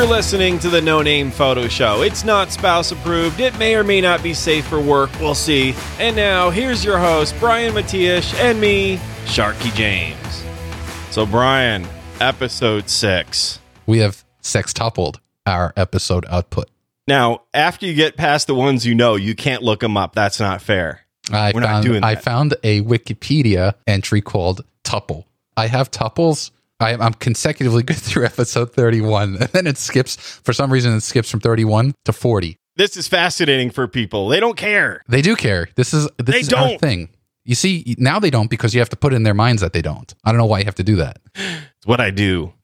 You're listening to the No Name Photo Show. It's not spouse approved. It may or may not be safe for work. We'll see. And now, here's your host, Brian Matiash, and me, Sharky James. So, Brian, episode 6. We have sextupled our episode output. Now, after you get past the ones you know, you can't look them up. That's not fair. I found a Wikipedia entry called tuple. I have tuples. I'm consecutively good through episode 31, and then it skips. For some reason, it skips from 31 to 40. This is fascinating for people. They don't care. They do care. This is our thing. You see, now they don't because you have to put in their minds that they don't. I don't know why you have to do that. It's what I do.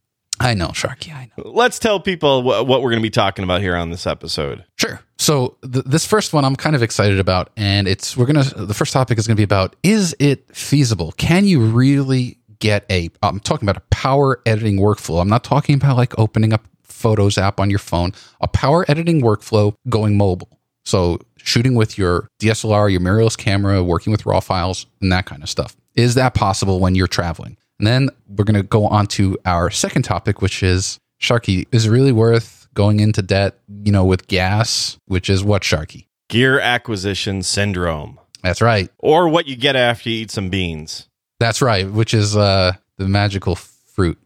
I know, Sharky, I know. Let's tell people what we're going to be talking about here on this episode. Sure. So this first one I'm kind of excited about, and the first topic is going to be about, is it feasible? Can you really get I'm talking about a power editing workflow. I'm not talking about like opening up Photos app on your phone, a power editing workflow going mobile. So shooting with your DSLR, your mirrorless camera, working with raw files and that kind of stuff. Is that possible when you're traveling? And then we're going to go on to our second topic, which is, Sharky, is it really worth going into debt, with GAS, which is what, Sharky? Gear acquisition syndrome. That's right. Or what you get after you eat some beans. That's right, which is the magical fruit.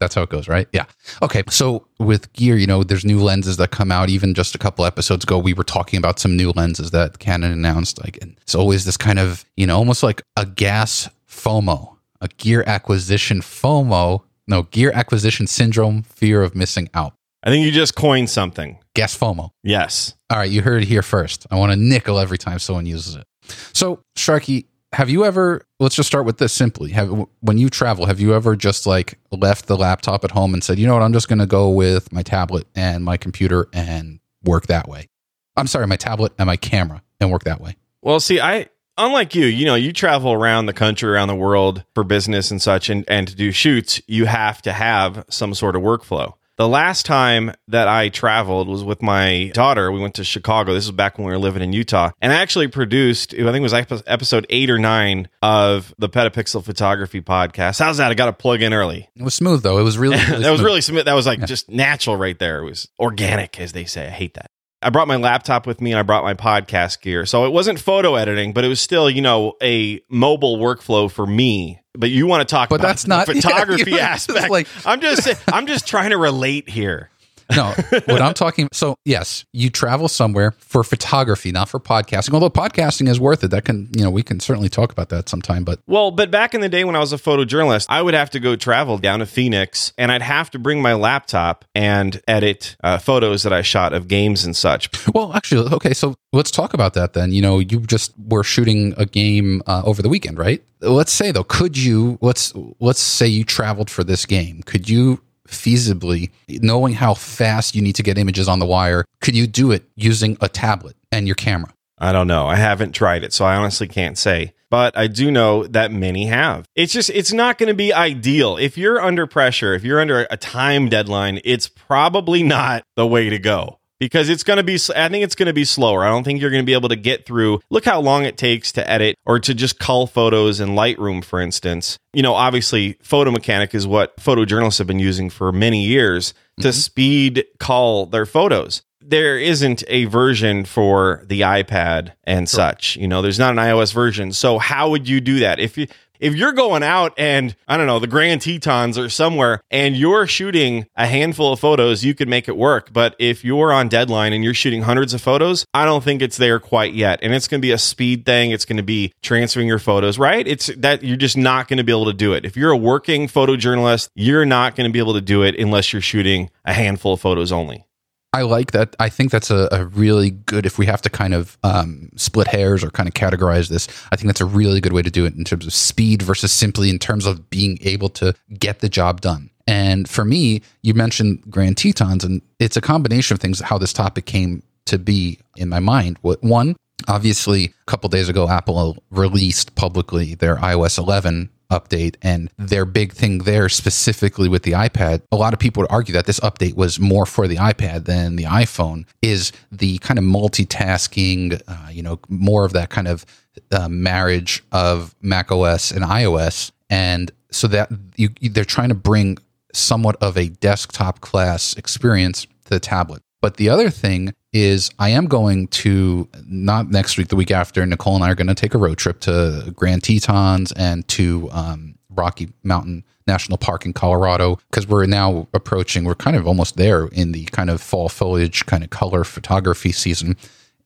That's how it goes, right? Yeah. Okay, so with gear, there's new lenses that come out. Even just a couple episodes ago, we were talking about some new lenses that Canon announced. Like, and it's always this kind of, almost like a GAS FOMO. A gear acquisition FOMO. No, gear acquisition syndrome, fear of missing out. I think you just coined something. GAS FOMO. Yes. All right, you heard it here first. I want a nickel every time someone uses it. So, Sharky, have you ever, let's just start with this simply. When you travel, have you ever just like left the laptop at home and said, you know what, I'm just going to go with my tablet and my computer and work that way? I'm sorry, my tablet and my camera and work that way. Well, see, unlike you travel around the country, around the world for business and such, and to do shoots, you have to have some sort of workflow. The last time that I traveled was with my daughter. We went to Chicago. This was back when we were living in Utah. And I actually produced, I think it was episode 8 or 9 of the Petapixel Photography Podcast. How's that? I got to plug in early. It was smooth, though. It was really, really smooth. That was like just natural right there. It was organic, as they say. I hate that. I brought my laptop with me and I brought my podcast gear. So it wasn't photo editing, but it was still, a mobile workflow for me. But you want to talk about that's not, photography aspect. Like, I'm just trying to relate here. No, what I'm talking. So yes, you travel somewhere for photography, not for podcasting. Although podcasting is worth it. That can, we can certainly talk about that sometime. But back in the day when I was a photojournalist, I would have to go travel down to Phoenix and I'd have to bring my laptop and edit photos that I shot of games and such. Well, actually, okay. So let's talk about that then. You just were shooting a game over the weekend, right? Let's say though, let's say you traveled for this game. Could you feasibly, knowing how fast you need to get images on the wire, could you do it using a tablet and your camera? I don't know. I haven't tried it, so I honestly can't say. But I do know that many have. It's not going to be ideal. If you're under pressure, if you're under a time deadline, it's probably not the way to go. Because it's going to be slower. I don't think you're going to be able to get through. Look how long it takes to edit or to just cull photos in Lightroom, for instance. Obviously, Photo Mechanic is what photojournalists have been using for many years to speed cull their photos. There isn't a version for the iPad and such. There's not an iOS version. So how would you do that? If you're going out and, I don't know, the Grand Tetons or somewhere, and you're shooting a handful of photos, you could make it work. But if you're on deadline and you're shooting hundreds of photos, I don't think it's there quite yet. And it's going to be a speed thing. It's going to be transferring your photos, right? It's that you're just not going to be able to do it. If you're a working photojournalist, you're not going to be able to do it unless you're shooting a handful of photos only. I like that. I think that's a really good, if we have to kind of split hairs or kind of categorize this, I think that's a really good way to do it in terms of speed versus simply in terms of being able to get the job done. And for me, you mentioned Grand Tetons, and it's a combination of things, how this topic came to be in my mind. One, obviously, a couple of days ago, Apple released publicly their iOS 11 update, and their big thing there specifically with the iPad, a lot of people would argue that this update was more for the iPad than the iPhone, is the kind of multitasking, more of that kind of marriage of macOS and iOS. And so that they're trying to bring somewhat of a desktop class experience the tablet. But the other thing is I am going to, not next week, the week after, Nicole and I are going to take a road trip to Grand Tetons and to Rocky Mountain National Park in Colorado, because we're now approaching, we're kind of almost there in the kind of fall foliage, kind of color photography season.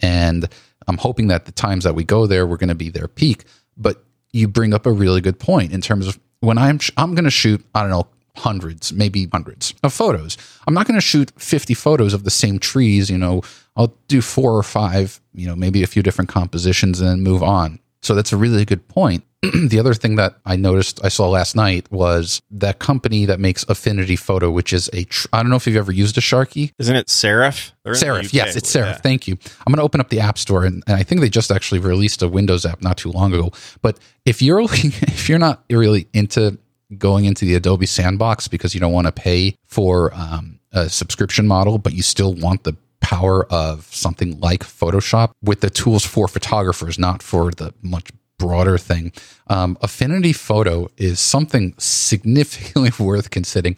And I'm hoping that the times that we go there, we're going to be their peak. But you bring up a really good point in terms of when I'm going to shoot, I don't know, hundreds of photos. I'm not going to shoot 50 photos of the same trees. You know, I'll do 4 or 5, you know, maybe a few different compositions and then move on. So that's a really good point. The other thing that I noticed I saw last night was that company that makes Affinity Photo, which is I don't know if you've ever used a Sharky. Isn't it Serif? Serif, yes, it's Serif. Yeah. Thank you. I'm going to open up the App Store, and I think they just actually released a Windows app not too long ago. But if you're not really into going into the Adobe Sandbox because you don't want to pay for a subscription model, but you still want the power of something like Photoshop with the tools for photographers, not for the much broader thing. Affinity Photo is something significantly worth considering.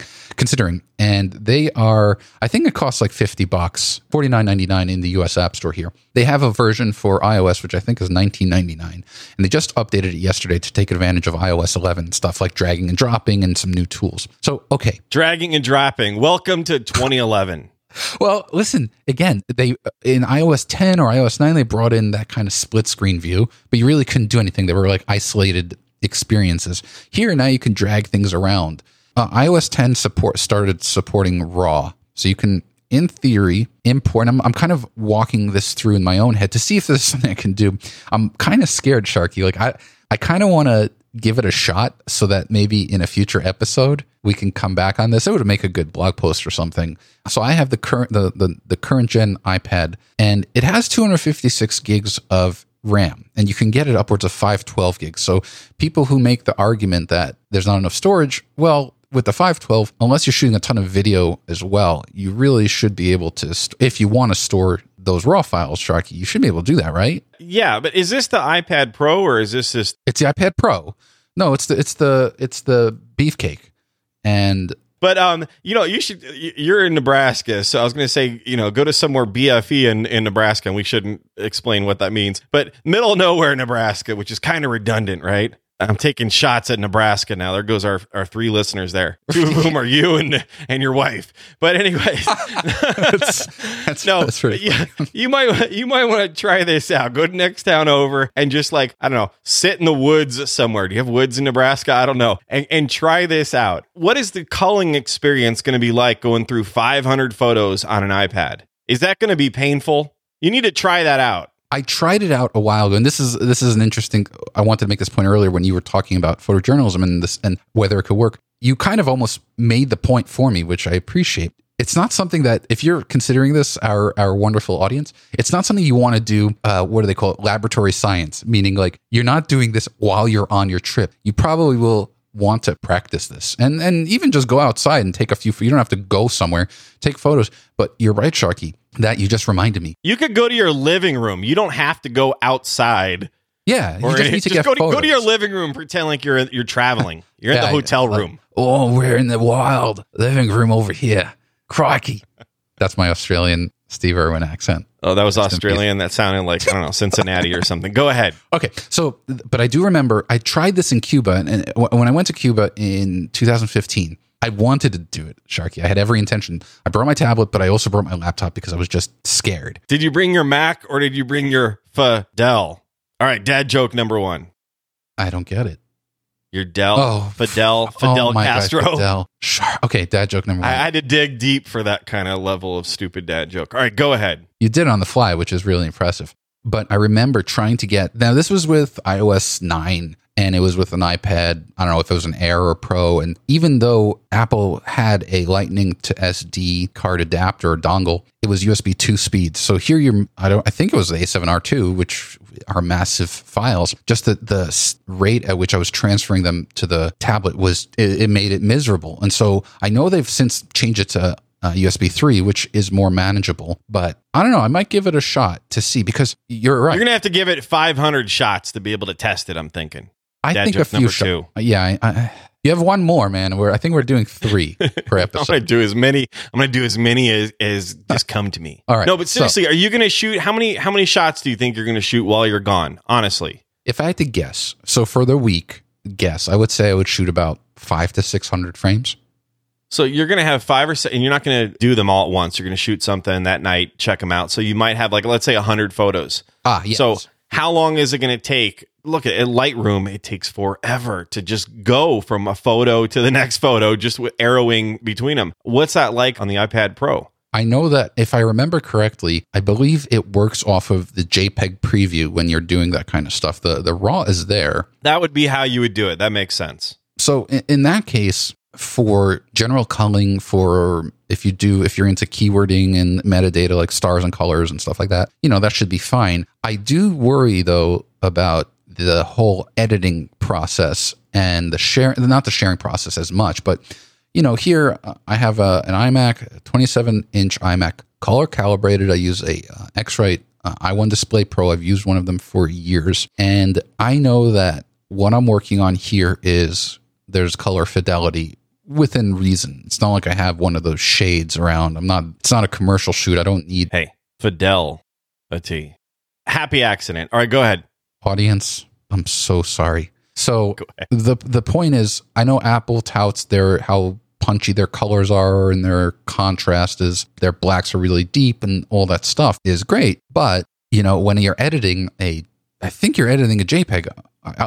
And they are, I think it costs like $50, $49.99 in the US App Store here. They have a version for iOS, which I think is $19.99. And they just updated it yesterday to take advantage of iOS 11 stuff like dragging and dropping and some new tools. So, okay. Dragging and dropping. Welcome to 2011. Well, listen, again, they in iOS 10 or iOS 9, they brought in that kind of split screen view, but you really couldn't do anything. They were like isolated experiences. Here, now you can drag things around. iOS 10 started supporting RAW. So you can, in theory, import. I'm kind of walking this through in my own head to see if there's something I can do. I'm kind of scared, Sharky. Like I kind of want to give it a shot so that maybe in a future episode we can come back on this. It would make a good blog post or something. So I have the current gen iPad, and it has 256 gigs of RAM, and you can get it upwards of 512 gigs. So people who make the argument that there's not enough storage, well, with the 512, unless you're shooting a ton of video as well, you really should be able to, if you want to store those raw files, Sharky, you should be able to do that, right? Yeah, but is this the iPad Pro or is this? It's the iPad Pro. No, it's the beefcake. And but you know, you're in Nebraska, so I was going to say, you know, go to somewhere BFE in Nebraska, and we shouldn't explain what that means. But middle of nowhere, Nebraska, which is kind of redundant, right? I'm taking shots at Nebraska now. There goes our 3 listeners there, 2 of whom are you and your wife. But anyways, that's right. Yeah, you might want to try this out. Go to next town over and just, like, I don't know, sit in the woods somewhere. Do you have woods in Nebraska? I don't know. And try this out. What is the culling experience going to be like going through 500 photos on an iPad? Is that going to be painful? You need to try that out. I tried it out a while ago, and this is an interesting. I wanted to make this point earlier when you were talking about photojournalism and whether it could work. You kind of almost made the point for me, which I appreciate. It's not something that, if you're considering this, our wonderful audience, it's not something you want to do. What do they call it? Laboratory science, meaning like you're not doing this while you're on your trip. You probably will want to practice this, and even just go outside and take a few. You don't have to go somewhere, take photos. But you're right, Sharky. That you just reminded me. You could go to your living room. You don't have to go outside. Yeah, you just need to get photos. Go to your living room. Pretend like you're traveling. You're at the hotel room. We're in the wild living room over here. Crikey! That's my Australian Steve Irwin accent. Oh, that was Australian. That sounded like, I don't know, Cincinnati or something. Go ahead. Okay, so but I do remember I tried this in Cuba, and when I went to Cuba in 2015. I wanted to do it, Sharky. I had every intention. I brought my tablet, but I also brought my laptop because I was just scared. Did you bring your Mac or did you bring your Fidel? All right, dad joke number 1. I don't get it. Your Dell, Fidel Castro. Gosh, Fidel. Sure. Okay, dad joke number 1. I had to dig deep for that kind of level of stupid dad joke. All right, go ahead. You did it on the fly, which is really impressive. But I remember trying to get, now this was with iOS 9. And it was with an iPad. I don't know if it was an Air or Pro. And even though Apple had a Lightning to SD card adapter or dongle, it was USB 2 speeds. So here I think it was the A7R2, which are massive files. Just the rate at which I was transferring them to the tablet it made it miserable. And so I know they've since changed it to USB 3, which is more manageable, but I don't know. I might give it a shot to see, because you're right. You're going to have to give it 500 shots to be able to test it, I'm thinking. I think a few. Yeah, I, You have one more, man. I think we're doing three per episode. I'm gonna do as many as just come to me. All right. No, but seriously, are you gonna shoot how many shots do you think you're gonna shoot while you're gone? Honestly, if I had to guess, so for the week, I would say I would shoot about 500 to 600 frames. So you're going to have 5 or 6, and you're not going to do them all at once. You're going to shoot something that night, check them out. So you might have, like, let's say 100 photos. Ah, yes. So how long is it going to take? Look, at Lightroom, it takes forever to just go from a photo to the next photo, just with arrowing between them. What's that like on the iPad Pro? I know that, if I remember correctly, I believe it works off of the JPEG preview when you're doing that kind of stuff. The RAW is there. That would be how you would do it. That makes sense. So in that case, for general culling, for if you're into keywording and metadata like stars and colors and stuff like that, that should be fine. I do worry, though, about the whole editing process and the sharing, not the sharing process as much, but here I have an iMac, 27-inch iMac, color calibrated. I use a X-Rite i1 Display Pro. I've used one of them for years, and I know that what I'm working on here is there's color fidelity within reason. It's not like I have one of those shades around. It's not a commercial shoot. I don't need. Hey, fidelity. Happy accident. All right, go ahead. Audience, I'm so sorry. So the point is, I know Apple touts how punchy their colors are and their contrast is, their blacks are really deep and all that stuff is great. But, when you're editing a JPEG,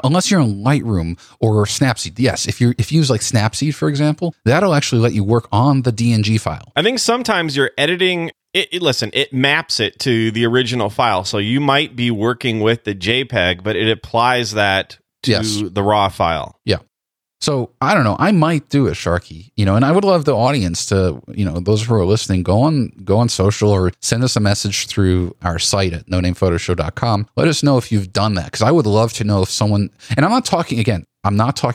unless you're in Lightroom or Snapseed. Yes, if you use like Snapseed, for example, that'll actually let you work on the DNG file. I think sometimes you're editing it. Listen, it maps it to the original file, so you might be working with the JPEG, but it applies that to the raw file. Yeah. So I don't know. I might do it, Sharky. And I would love the audience to, those who are listening, go on social or send us a message through our site at nonamephotoshow.com. Let us know if you've done that, because I would love to know if someone. And I'm not talking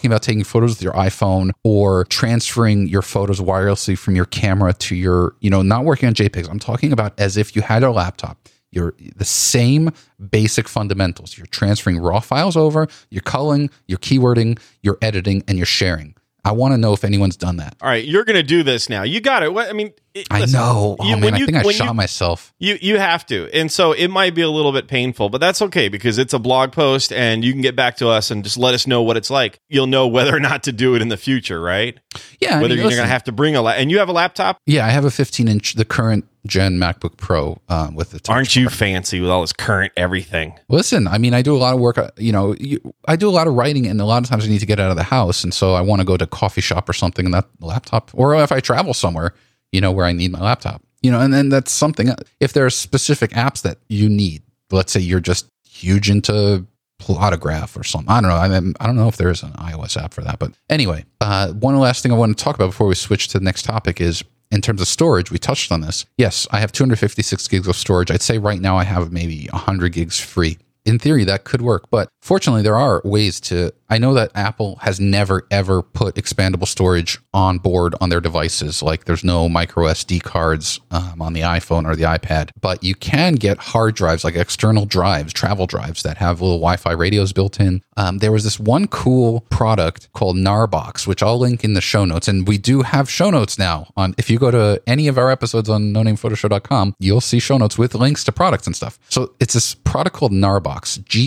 about taking photos with your iPhone or transferring your photos wirelessly from your camera to your, not working on JPEGs. I'm talking about as if you had a laptop. You're the same basic fundamentals. You're transferring raw files over, you're culling, you're keywording, you're editing, and you're sharing. I want to know if anyone's done that. All right, you're going to do this now. You got it. Listen, I know. Oh, man, I think I shot myself. You have to. And so it might be a little bit painful, but that's okay, because it's a blog post and you can get back to us and just let us know what it's like. You'll know whether or not to do it in the future, right? Yeah. Whether you're going to have to bring a laptop. And you have a laptop? Yeah, I have a 15-inch, the current gen MacBook Pro with the touch. Aren't you fancy with all this current everything? Listen, I do a lot of work. I do a lot of writing, and a lot of times I need to get out of the house, and so I want to go to a coffee shop or something in that laptop, or if I travel somewhere, where I need my laptop. And then that's something. If there are specific apps that you need, let's say you're just huge into Plotograph or something. I don't know. I don't know if there is an iOS app for that, but anyway, one last thing I want to talk about before we switch to the next topic is, in terms of storage, we touched on this. Yes, I have 256 gigs of storage. I'd say right now I have maybe 100 gigs free. In theory, that could work. But fortunately, there are ways to. I know that Apple has never, ever put expandable storage on board on their devices. Like, there's no micro SD cards on the iPhone or the iPad. But you can get hard drives, like external drives, travel drives that have little Wi-Fi radios built in. There was this one cool product called Gnarbox, which I'll link in the show notes. And we do have show notes now. If you go to any of our episodes on nonamephotoshow.com, you'll see show notes with links to products and stuff. So it's this product called Gnarbox,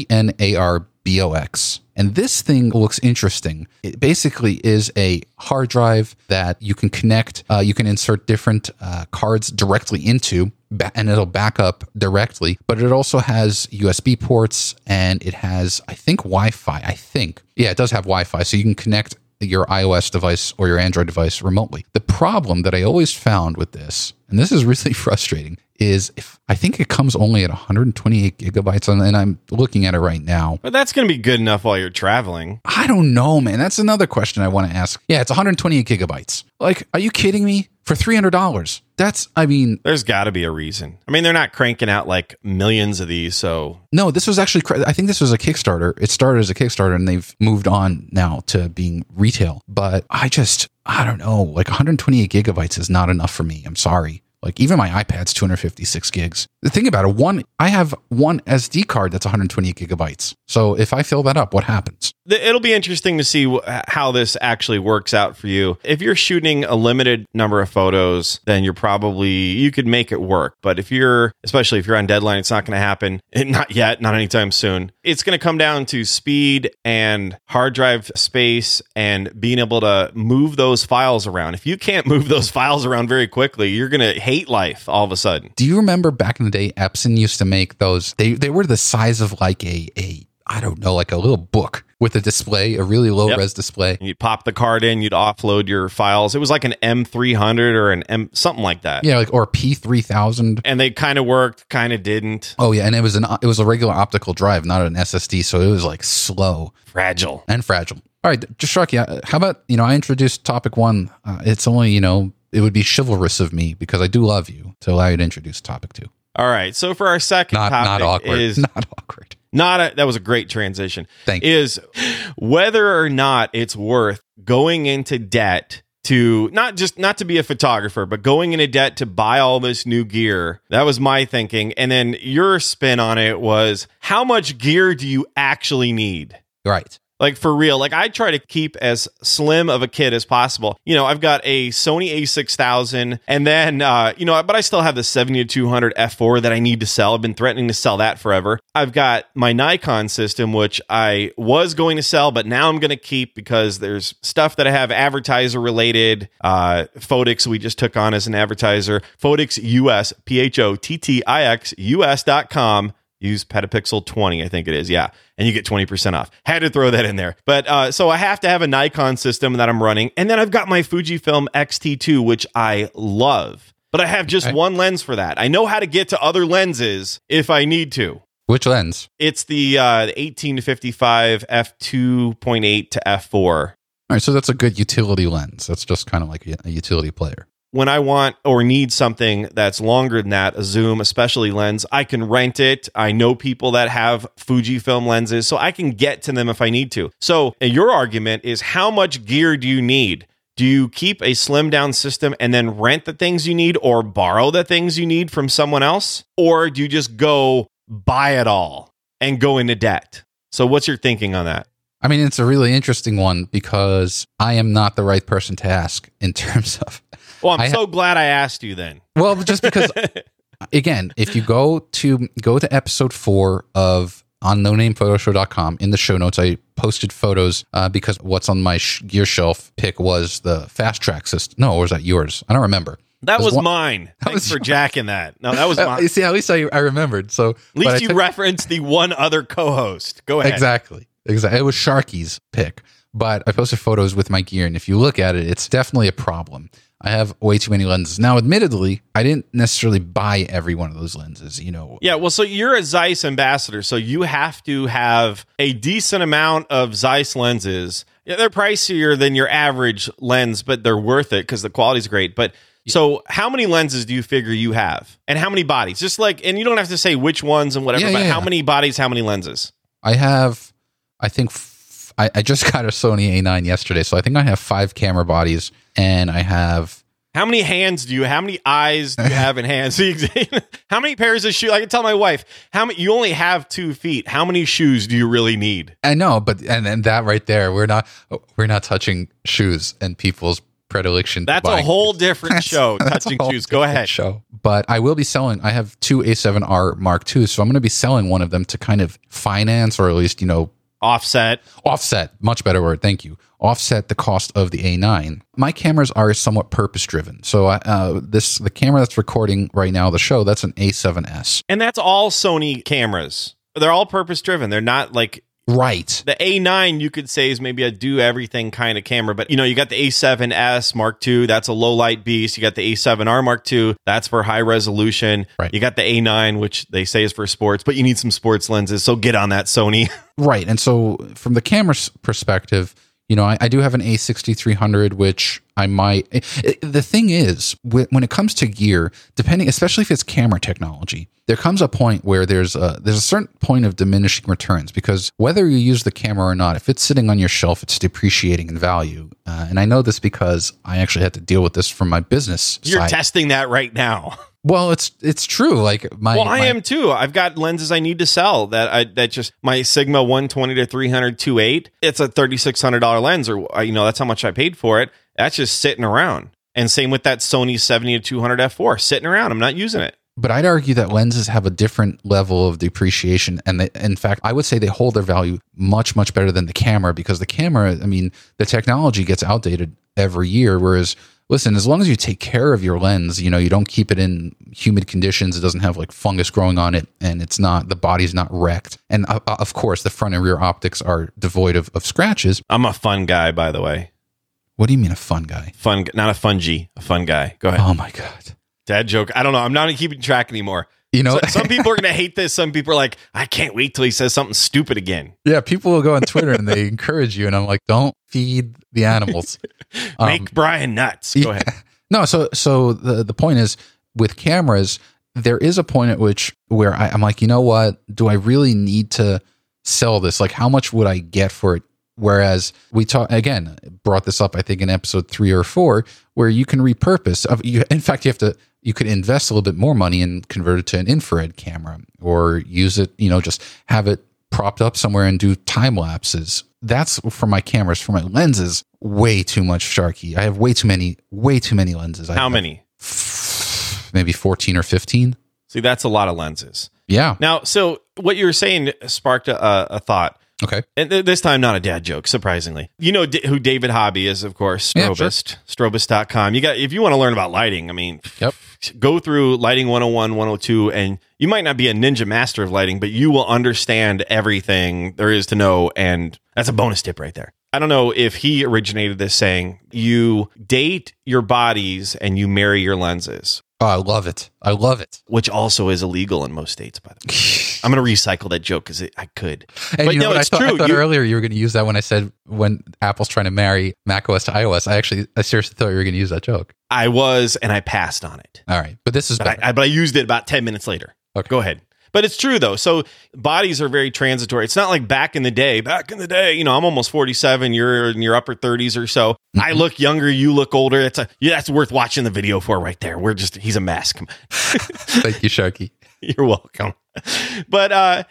Gnarbox. And this thing looks interesting. It basically is a hard drive that you can connect, you can insert different cards directly into, and it'll back up directly. But it also has USB ports, and it has, I think, Wi-Fi. Yeah, it does have Wi-Fi. So you can connect your iOS device or your Android device remotely. The problem that I always found with this, and this is really frustrating, is if I think it comes only at 128 gigabytes, and I'm looking at it right now. But that's going to be good enough while you're traveling. I don't know, man. That's another question I want to ask. Yeah, it's 128 gigabytes. Like, are you kidding me? For $300? That's, there's got to be a reason. They're not cranking out like millions of these, so. No, this was actually, I think this was a Kickstarter. It started as a Kickstarter, and they've moved on now to being retail. But I don't know, like 128 gigabytes is not enough for me. I'm sorry. Like, even my iPad's 256 gigs. Think about it. I have one SD card that's 128 gigabytes. So if I fill that up, what happens? It'll be interesting to see how this actually works out for you. If you're shooting a limited number of photos, then you could make it work. But especially if you're on deadline, it's not going to happen. Not yet, not anytime soon. It's going to come down to speed and hard drive space and being able to move those files around. If you can't move those files around very quickly, you're going to hate life all of a sudden. Do you remember back in the day, Epson used to make those, they were the size of like a little book with a display, a really low res display. You'd pop the card in, you'd offload your files. It was like an M300 or an M something like that. Yeah, or P3000. And they kind of worked, kind of didn't. Oh yeah, and it was a regular optical drive, not an SSD, so it was like slow, fragile. All right, just Sharky, how about I introduced topic one. It's only it would be chivalrous of me because I do love you to allow you to introduce topic two. All right, so for our second topic is not awkward. That was a great transition. Thank you. Is whether or not it's worth going into debt to not to be a photographer, but going into debt to buy all this new gear. That was my thinking. And then your spin on it was, how much gear do you actually need? Right. Like for real, like I try to keep as slim of a kit as possible. I've got a Sony a6000 and then, but I still have the 70-200 F4 that I need to sell. I've been threatening to sell that forever. I've got my Nikon system, which I was going to sell, but now I'm going to keep because there's stuff that I have advertiser related. Photix, we just took on as an advertiser. Photix US, PHOTTIX US.com. Use Petapixel 20, I think it is. Yeah. And you get 20% off. Had to throw that in there. But so I have to have a Nikon system that I'm running. And then I've got my Fujifilm X-T2, which I love. But I have just one lens for that. I know how to get to other lenses if I need to. Which lens? It's the 18-55 f2.8 to f4. All right. So that's a good utility lens. That's just kind of like a utility player. When I want or need something that's longer than that, a zoom, especially lens, I can rent it. I know people that have Fujifilm lenses, so I can get to them if I need to. So your argument is, how much gear do you need? Do you keep a slim down system and then rent the things you need or borrow the things you need from someone else? Or do you just go buy it all and go into debt? So what's your thinking on that? I mean, it's a really interesting one because I am not the right person to ask in terms of... Well, I'm so glad I asked you then. Well, just because, again, if you go to episode 4 of on nonamephotoshop.com, in the show notes, I posted photos because what's on my gear shelf pick was the fast track system. No, or was that yours? I don't remember. That was mine. Thanks for jacking that. No, that was mine. You see, at least I remembered. So, at least you referenced the one other co-host. Go ahead. Exactly. It was Sharky's pick, but I posted photos with my gear, and if you look at it, it's definitely a problem. I have way too many lenses. Now, admittedly, I didn't necessarily buy every one of those lenses, Yeah, well, so you're a Zeiss ambassador, so you have to have a decent amount of Zeiss lenses. Yeah, they're pricier than your average lens, but they're worth it because the quality's great, but... So how many lenses do you figure you have? And how many bodies? Just like, and you don't have to say which ones and whatever, but how many bodies, how many lenses? I have... I think I just got a Sony A9 yesterday, so I think I have 5 camera bodies, and I have... How many hands do you? How many eyes do you have in hands? How many pairs of shoes? I can tell my wife, how many? You only have 2 feet. How many shoes do you really need? I know, but and that right there, we're not touching shoes and people's predilection. That's a whole different show. Touching shoes. Go ahead. Show. But I will be selling. I have 2 A7R Mark II, so I'm going to be selling one of them to kind of finance, or at least offset, much better word, thank you, offset the cost of the A9. My cameras are somewhat purpose driven, so the camera that's recording right now the show, that's an A7S, and that's all Sony cameras. They're all purpose driven. They're not like... Right. The A9, you could say, is maybe a do everything kind of camera, but you got the A7S Mark II, that's a low light beast. You got the A7R Mark II, that's for high resolution. Right. You got the A9, which they say is for sports, but you need some sports lenses, so get on that, Sony. Right. And so from the camera's perspective, I do have an A6300, which I might... The thing is, when it comes to gear, depending, especially if it's camera technology, there comes a point where there's a certain point of diminishing returns, because whether you use the camera or not, if it's sitting on your shelf, it's depreciating in value. And I know this because I actually had to deal with this from my business side. You're testing that right now. Well, it's true. Like I am too. I've got lenses I need to sell that my Sigma 120-300 2.8. It's a $3,600 lens, or that's how much I paid for it. That's just sitting around. And same with that Sony 70-200 f/4 sitting around. I'm not using it. But I'd argue that lenses have a different level of depreciation. And in fact, I would say they hold their value much, much better than the camera, because the camera, the technology gets outdated every year. Whereas, listen, as long as you take care of your lens, you don't keep it in humid conditions, it doesn't have like fungus growing on it, and the body's not wrecked. And of course, the front and rear optics are devoid of scratches. I'm a fun guy, by the way. What do you mean a fun guy? Fun, not a fungi, a fun guy. Go ahead. Oh my God. Dad joke. I don't know. I'm not keeping track anymore. Some people are going to hate this. Some people are like, I can't wait till he says something stupid again. Yeah. People will go on Twitter and they encourage you. And I'm like, don't feed the animals. Make Brian nuts. Go ahead. No. So the point is, with cameras, there is a point at which where I'm like, you know what? Do I really need to sell this? Like, how much would I get for it? Whereas brought this up, I think in episode 3 or 4, where you can repurpose. In fact, you could invest a little bit more money and convert it to an infrared camera, or use it, just have it propped up somewhere and do time lapses. That's for my cameras. For my lenses, way too much, Sharky. I have way too many lenses. How many? Maybe 14 or 15. See, that's a lot of lenses. Yeah. Now, so what you were saying sparked a thought. Okay. And this time, not a dad joke, surprisingly. You know who David Hobby is, of course, Strobist, yeah, sure. Strobist.com. If you want to learn about lighting, yep. Go through Lighting 101, 102, and you might not be a ninja master of lighting, but you will understand everything there is to know. And that's a bonus tip right there. I don't know if he originated this saying, you date your bodies and you marry your lenses. Oh, I love it. Which also is illegal in most states, by the way. I'm going to recycle that joke because I could. And but no, it's true. I thought earlier you were going to use that when I said when Apple's trying to marry macOS to iOS. I seriously thought you were going to use that joke. I was, and I passed on it. All right. But this is better. But I used it about 10 minutes later. Okay. Go ahead. But it's true, though. So bodies are very transitory. It's not like back in the day. I'm almost 47. You're in your upper 30s or so. Mm-hmm. I look younger. You look older. That's worth watching the video for right there. He's a mask. Thank you, Sharky. You're welcome. But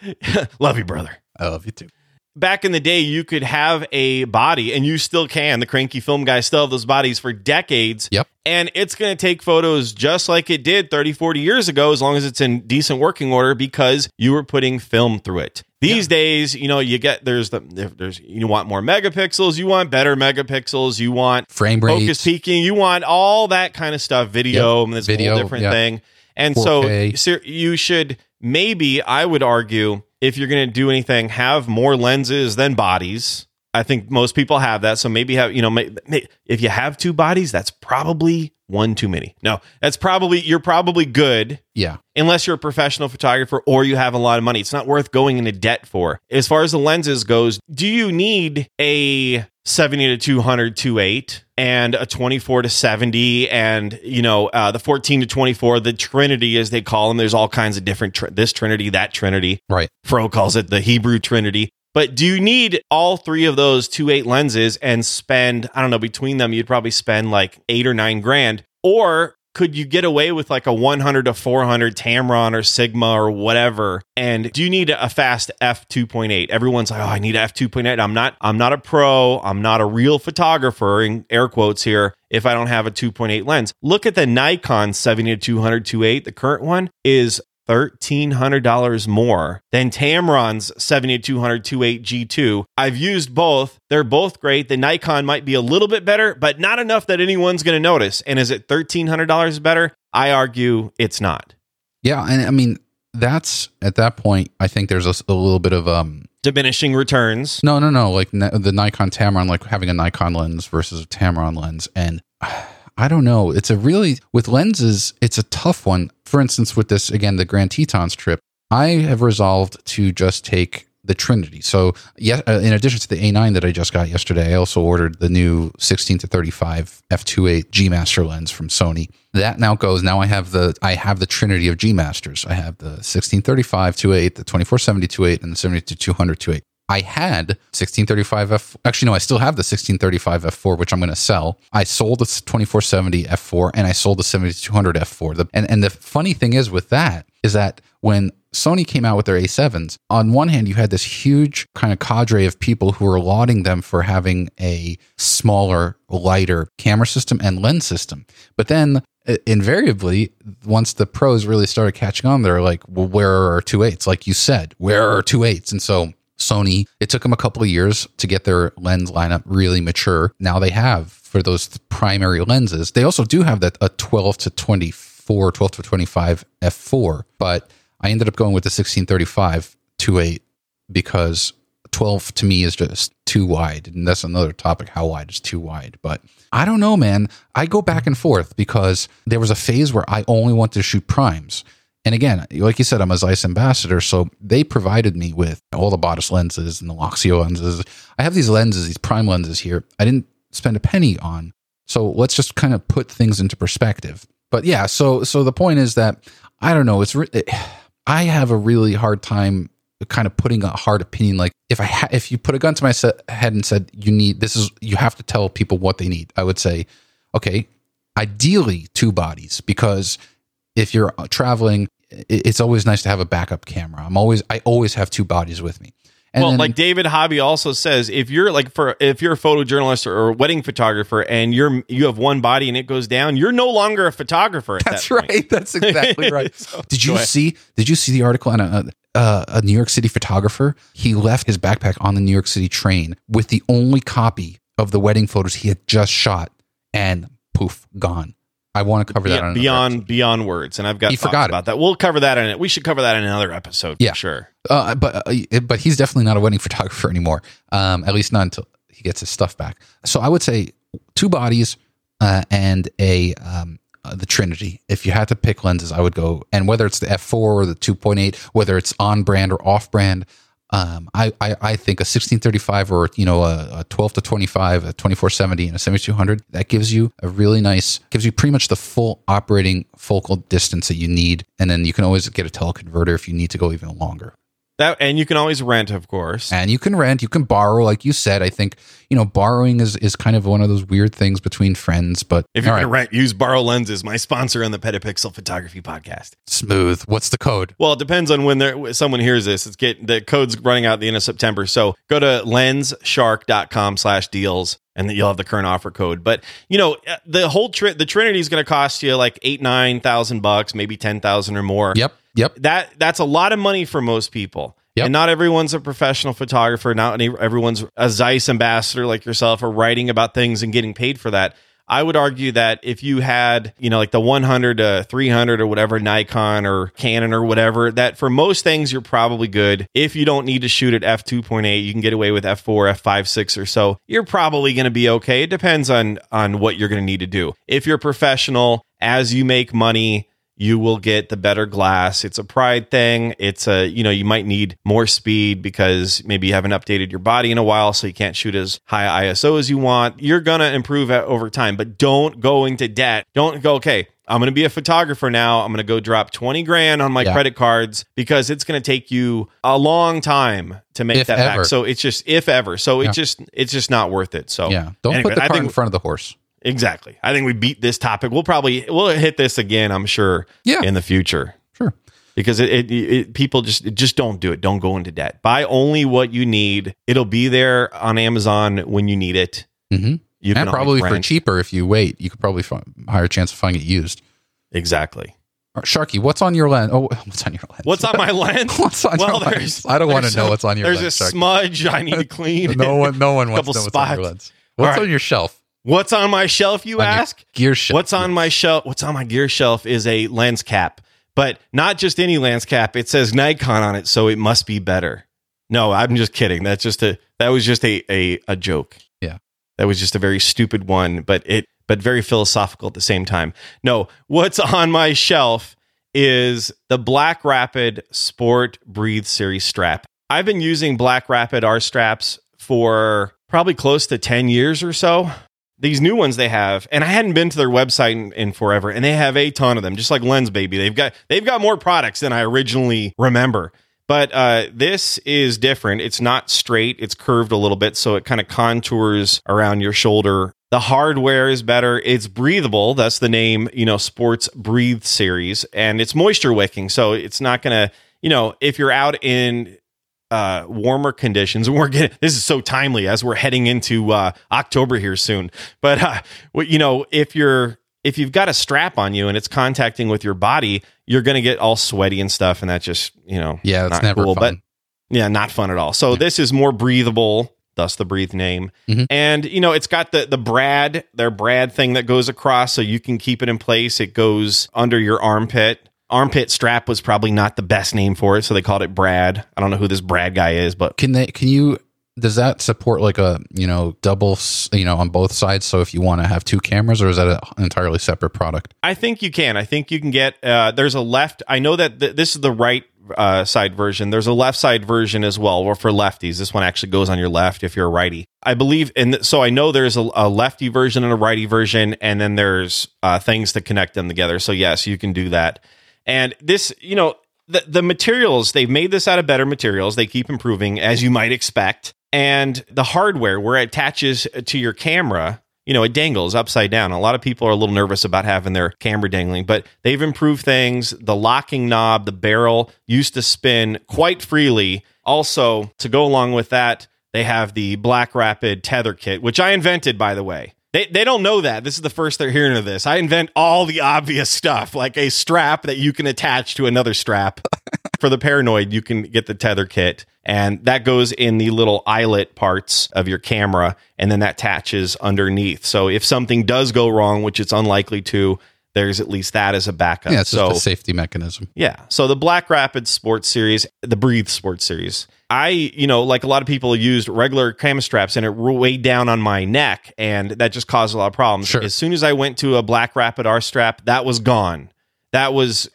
love you, brother. I love you, too. Back in the day, you could have a body, and you still can. The cranky film guys still have those bodies for decades. Yep. And it's going to take photos just like it did 30, 40 years ago, as long as it's in decent working order, because you were putting film through it. These days, you want more megapixels, you want better megapixels, you want frame focus rates, peaking, you want all that kind of stuff, video, yep. It's a whole different thing. And 4K. So you should I would argue, if you're going to do anything, have more lenses than bodies. I think most people have that. So maybe if you have two bodies, that's probably one too many. No, you're probably good. Yeah. Unless you're a professional photographer or you have a lot of money. It's not worth going into debt for. As far as the lenses goes, do you need a 70-200 2.8 and a 24-70 and the 14-24, the Trinity as they call them? There's all kinds of different this Trinity, that Trinity. Right. Fro calls it the Hebrew Trinity. But do you need all three of those 2.8 lenses and spend, I don't know, between them you'd probably spend like $8,000 or $9,000, or could you get away with like a 100-400 Tamron or Sigma or whatever? And do you need a fast f/2.8? Everyone's like, oh, I need f/2.8. I'm not a pro. I'm not a real photographer, in air quotes here, if I don't have a 2.8 lens. Look at the Nikon 70-200 2.8. The current one is $1,300 more than Tamron's 70-200 2.8 G2. I've used both. They're both great. The Nikon might be a little bit better, but not enough that anyone's going to notice. And is it $1,300 better? I argue it's not. Yeah. And that's at that point, I think there's a little bit of diminishing returns. No. Like the Nikon Tamron, like having a Nikon lens versus a Tamron lens. And I don't know. It's with lenses, it's a tough one. For instance, with this, again, the Grand Tetons trip, I have resolved to just take the Trinity. So yeah, in addition to the A9 that I just got yesterday, I also ordered the new 16-35 f/2.8 G Master lens from Sony. That now goes. Now I have the Trinity of G Masters. I have the 16-35 2.8, the 24-70 2.8, and the 70-200 2.8. I had 1635F. Actually, no, I still have the 1635F4, which I'm going to sell. I sold the 2470F4 and I sold the 7200F4. And the funny thing is with that is that when Sony came out with their A7s, on one hand, you had this huge kind of cadre of people who were lauding them for having a smaller, lighter camera system and lens system. But then invariably, once the pros really started catching on, they're like, well, where are our 2.8s? Like you said, where are our 2.8s? And so Sony, it took them a couple of years to get their lens lineup really mature. Now they have, for those primary lenses, they also do have that a 12 to 25 f4, but I ended up going with the 1635 2.8 because 12 to me is just too wide. And that's another topic, how wide is too wide. But I don't know, man. I go back and forth because there was a phase where I only wanted to shoot primes. And again, like you said, I'm a Zeiss ambassador, so they provided me with all the Borrow lenses and the Luxio lenses. I have these lenses, these prime lenses here, I didn't spend a penny on. So let's just kind of put things into perspective. But yeah, so the point is that, I don't know, I have a really hard time kind of putting a hard opinion. Like if you put a gun to my head and said, you have to tell people what they need, I would say, okay, ideally two bodies, because if you're traveling, it's always nice to have a backup camera. I always have two bodies with me. And like David Hobby also says, if you're a photojournalist or a wedding photographer and you have one body and it goes down, you're no longer a photographer. That's right. That's exactly right. So, did you see the article on a New York City photographer? He left his backpack on the New York City train with the only copy of the wedding photos he had just shot, and poof, gone. I want to cover that on beyond words, and I've got thoughts about that. We'll cover that in it. We should cover that in another episode, for sure. But he's definitely not a wedding photographer anymore. At least not until he gets his stuff back. So I would say two bodies and the Trinity. If you had to pick lenses, I would go, and whether it's the f4 or the 2.8, whether it's on brand or off brand, I think a 1635 or a 12 to 25, a 2470, and a 7200, that gives you pretty much the full operating focal distance that you need, and then you can always get a teleconverter if you need to go even longer. That, and you can always rent, of course. And you can rent, you can borrow, like you said. I think borrowing is kind of one of those weird things between friends. But if you're going to rent, use Borrow Lenses, my sponsor on the Petapixel Photography Podcast. Smooth. What's the code? Well, it depends on when someone hears this. The code's running out at the end of September. So go to lensshark.com/deals. And then you'll have the current offer code. But, the whole the Trinity is going to cost you like $8,000-$9,000, maybe $10,000 or more. Yep. That's a lot of money for most people. Yep. And not everyone's a professional photographer. Not everyone's a Zeiss ambassador like yourself, or writing about things and getting paid for that. I would argue that if you had, like the 100 to 300 or whatever, Nikon or Canon or whatever, that for most things, you're probably good. If you don't need to shoot at f2.8, you can get away with f4, f5, 6 or so. You're probably going to be okay. It depends on what you're going to need to do. If you're professional, as you make money, you will get the better glass. It's a pride thing. It's you might need more speed because maybe you haven't updated your body in a while, so you can't shoot as high ISO as you want. You're going to improve over time, but don't go into debt. Don't go, okay, I'm going to be a photographer now. I'm going to go drop $20,000 on my credit cards, because it's going to take you a long time to make back. So it's just, if ever. So it's just not worth it. So don't put the cart in front of the horse. Exactly. I think we beat this topic. We'll hit this again, I'm sure, in the future. Sure. Because people just don't do it. Don't go into debt. Buy only what you need. It'll be there on Amazon when you need it. Mm-hmm. You can probably for cheaper if you wait. You could probably higher chance of finding it used. Exactly. Sharky, what's on your lens? Oh, what's on your lens? What's on my lens? Your lens? I don't want to know what's on your lens. There's a smudge I need to clean. No one wants to know what's on your lens. What's on your shelf? What's on my shelf, you ask? Gear shelf. What's on my gear shelf is a lens cap, but not just any lens cap. It says Nikon on it, so it must be better. No, I'm just kidding. That was just a joke. Yeah. That was just a very stupid one, but very philosophical at the same time. No, what's on my shelf is the Black Rapid Sport Breathe Series strap. I've been using Black Rapid R straps for probably close to 10 years or so. These new ones they have, and I hadn't been to their website in forever, and they have a ton of them, just like Lens Baby. They've got more products than I originally remember. But this is different. It's not straight. It's curved a little bit, so it kind of contours around your shoulder. The hardware is better. It's breathable. That's the name, you know, Sports Breathe series. And it's moisture wicking, so it's not going to, you know, if you're out in warmer conditions, and we're getting, this is so timely as we're heading into October here soon. But, you know, if you've got a strap on you and it's contacting with your body, you're going to get all sweaty and stuff. And that just, you know, yeah, that's never cool, fun. But yeah, not fun at all. So this is more breathable, thus the Breathe name. Mm-hmm. And, you know, it's got the brad, their brad thing that goes across so you can keep it in place. It goes under your armpit. Armpit strap was probably not the best name for it, so they called it brad. I don't know who this brad guy is, but does that support like a, you know, double, you know, on both sides? So if you want to have two cameras, or is that an entirely separate product? I think you can get, there's a left. I know that this is the right side version. There's a left side version as well, or for lefties. This one actually goes on your left if you're a righty, I believe. And so I know there's a lefty version and a righty version, and then there's things to connect them together. So yes, you can do that. And this, you know, the materials, they've made this out of better materials. They keep improving, as you might expect. And the hardware where it attaches to your camera, you know, it dangles upside down. A lot of people are a little nervous about having their camera dangling, but they've improved things. The locking knob, the barrel used to spin quite freely. Also, to go along with that, they have the Black Rapid tether kit, which I invented, by the way. They don't know that. This is the first they're hearing of this. I invent all the obvious stuff, like a strap that you can attach to another strap. For the paranoid, you can get the tether kit, and that goes in the little eyelet parts of your camera, and then that attaches underneath. So if something does go wrong, which it's unlikely to, there's at least that as a backup. Yeah, it's just a safety mechanism. Yeah. So the Black Rapid Sport Series, the Breathe Sport Series. I, you know, like a lot of people used regular camera straps and it weighed down on my neck, and that just caused a lot of problems. Sure. As soon as I went to a Black Rapid R strap, that was gone. That was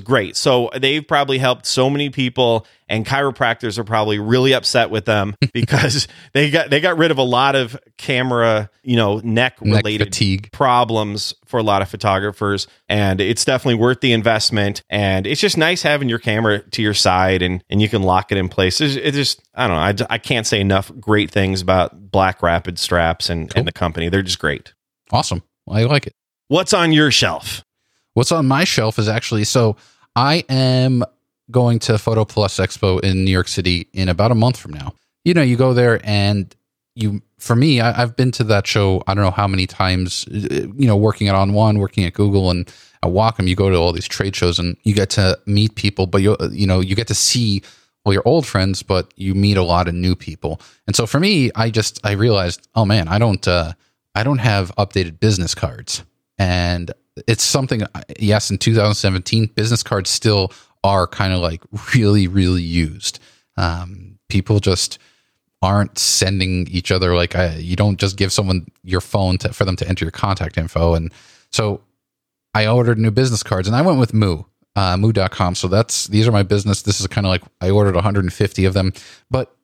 great. So they've probably helped so many people, and chiropractors are probably really upset with them because they got rid of a lot of camera, you know, neck related fatigue problems for a lot of photographers. And it's definitely worth the investment. And it's just nice having your camera to your side, and you can lock it in place. It's just, I don't know. I can't say enough great things about Black Rapid straps and the company. They're just great. Awesome. I like it. What's on your shelf? What's on my shelf is actually, so I am going to Photo Plus Expo in New York City in about a month from now. You know, you go there and I've been to that show, I don't know how many times, you know, working at On One, working at Google and at Wacom. You go to all these trade shows and you get to meet people, but you get to see all your old friends, but you meet a lot of new people. And so for me, I realized, oh man, I don't have updated business cards. And it's something, yes, in 2017, business cards still are kind of like really, really used. People just aren't sending each other. Like you don't just give someone your phone for them to enter your contact info. And so I ordered new business cards, and I went with Moo, Moo.com. So these are my business. This is kind of like I ordered 150 of them. But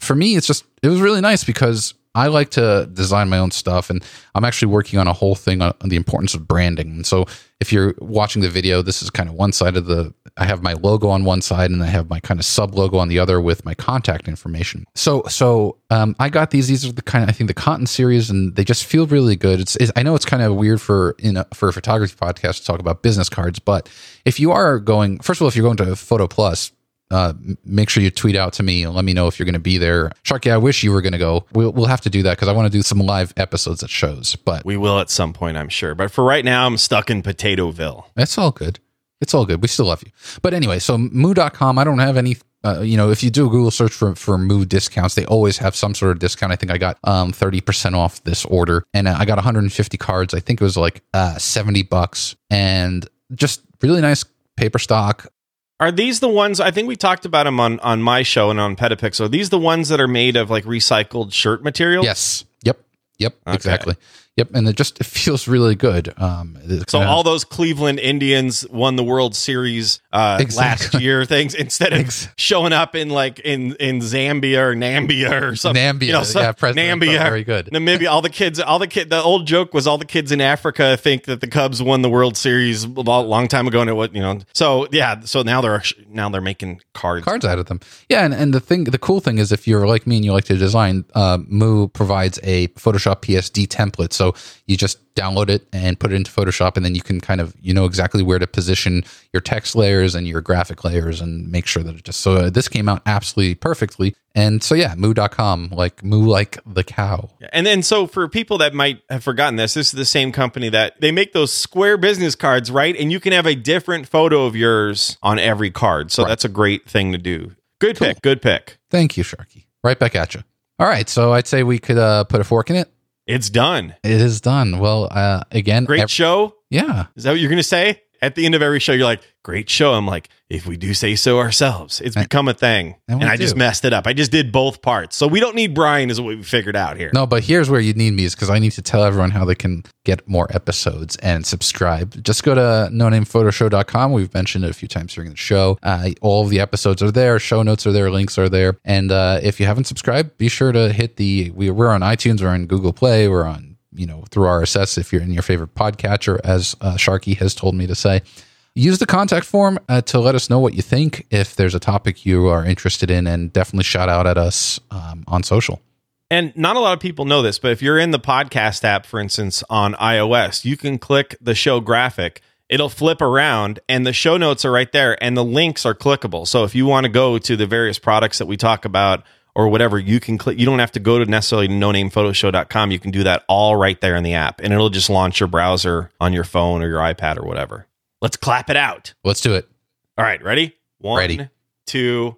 for me, it was really nice because I like to design my own stuff, and I'm actually working on a whole thing on the importance of branding. And so if you're watching the video, this is kind of one side I have my logo on one side, and I have my kind of sub logo on the other with my contact information. So I got these are the kind of, I think, the Cotton series, and they just feel really good. I know it's kind of weird for a photography podcast to talk about business cards, but if you're going to Photo Plus, make sure you tweet out to me and let me know if you're going to be there. Sharky, I wish you were going to go. We'll have to do that because I want to do some live episodes at shows, but we will at some point, I'm sure. But for right now, I'm stuck in Potatoeville. That's all good. It's all good. We still love you. But anyway, so Moo.com, I don't have any, if you do a Google search for Moo discounts, they always have some sort of discount. I think I got 30% off this order, and I got 150 cards. I think it was like $70, and just really nice paper stock. Are these the ones, I think we talked about them on my show and on Petapixel, are these the ones that are made of like recycled shirt material? Yes. Yep. Okay. Exactly. Yep, and it just feels really good. So all those Cleveland Indians won the World Series exactly. last year. Things instead of showing up in like in Zambia or Nambia or something. Nambia, you know, Nambia, very good. Namibia. All the kids. The old joke was all the kids in Africa think that the Cubs won the World Series a long time ago, and it was, you know. So yeah, so now they're making cards out of them. Yeah, and the cool thing is, if you're like me and you like to design, Moo provides a Photoshop PSD template. So you just download it and put it into Photoshop, and then you can kind of, you know, exactly where to position your text layers and your graphic layers and make sure that it just, so this came out absolutely perfectly. And so, yeah, Moo.com, like Moo, like the cow. And then, so for people that might have forgotten this is the same company that they make those square business cards, right? And you can have a different photo of yours on every card. So That's a great thing to do. Good pick. Thank you, Sharky. Right back at you. All right. So I'd say we could put a fork in it. It's done. It is done. Well, again, great show. Yeah. Is that what you're going to say? At the end of every show, you're like, great show. I'm like, if we do say so ourselves, it's become a thing. And I just messed it up. I just did both parts. So we don't need Brian is what we figured out here. No, but here's where you need me, is because I need to tell everyone how they can get more episodes and subscribe. Just go to nonamephotoshop.com. We've mentioned it a few times during the show. All of the episodes are there. Show notes are there. Links are there. And if you haven't subscribed, be sure to hit we're on iTunes. We're on Google Play. We're on, you know, through RSS, if you're in your favorite podcatcher, as Sharky has told me to say. Use the contact form to let us know what you think, if there's a topic you are interested in, and definitely shout out at us on social. And not a lot of people know this, but if you're in the podcast app, for instance, on iOS, you can click the show graphic. It'll flip around and the show notes are right there and the links are clickable. So if you want to go to the various products that we talk about or whatever, you can click. You don't have to go to necessarily nonamephotoshop.com. You can do that all right there in the app, and it'll just launch your browser on your phone or your iPad or whatever. Let's clap it out. Let's do it. All right, ready? One, two.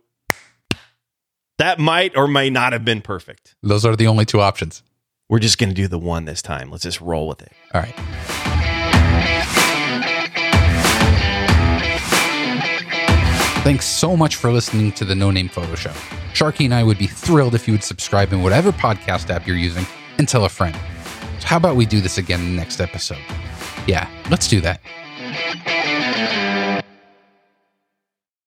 That might or may not have been perfect. Those are the only two options. We're just going to do the one this time. Let's just roll with it. All right. Thanks so much for listening to the No Name Photo Show. Sharky and I would be thrilled if you would subscribe in whatever podcast app you're using and tell a friend. So how about we do this again in the next episode? Yeah, let's do that.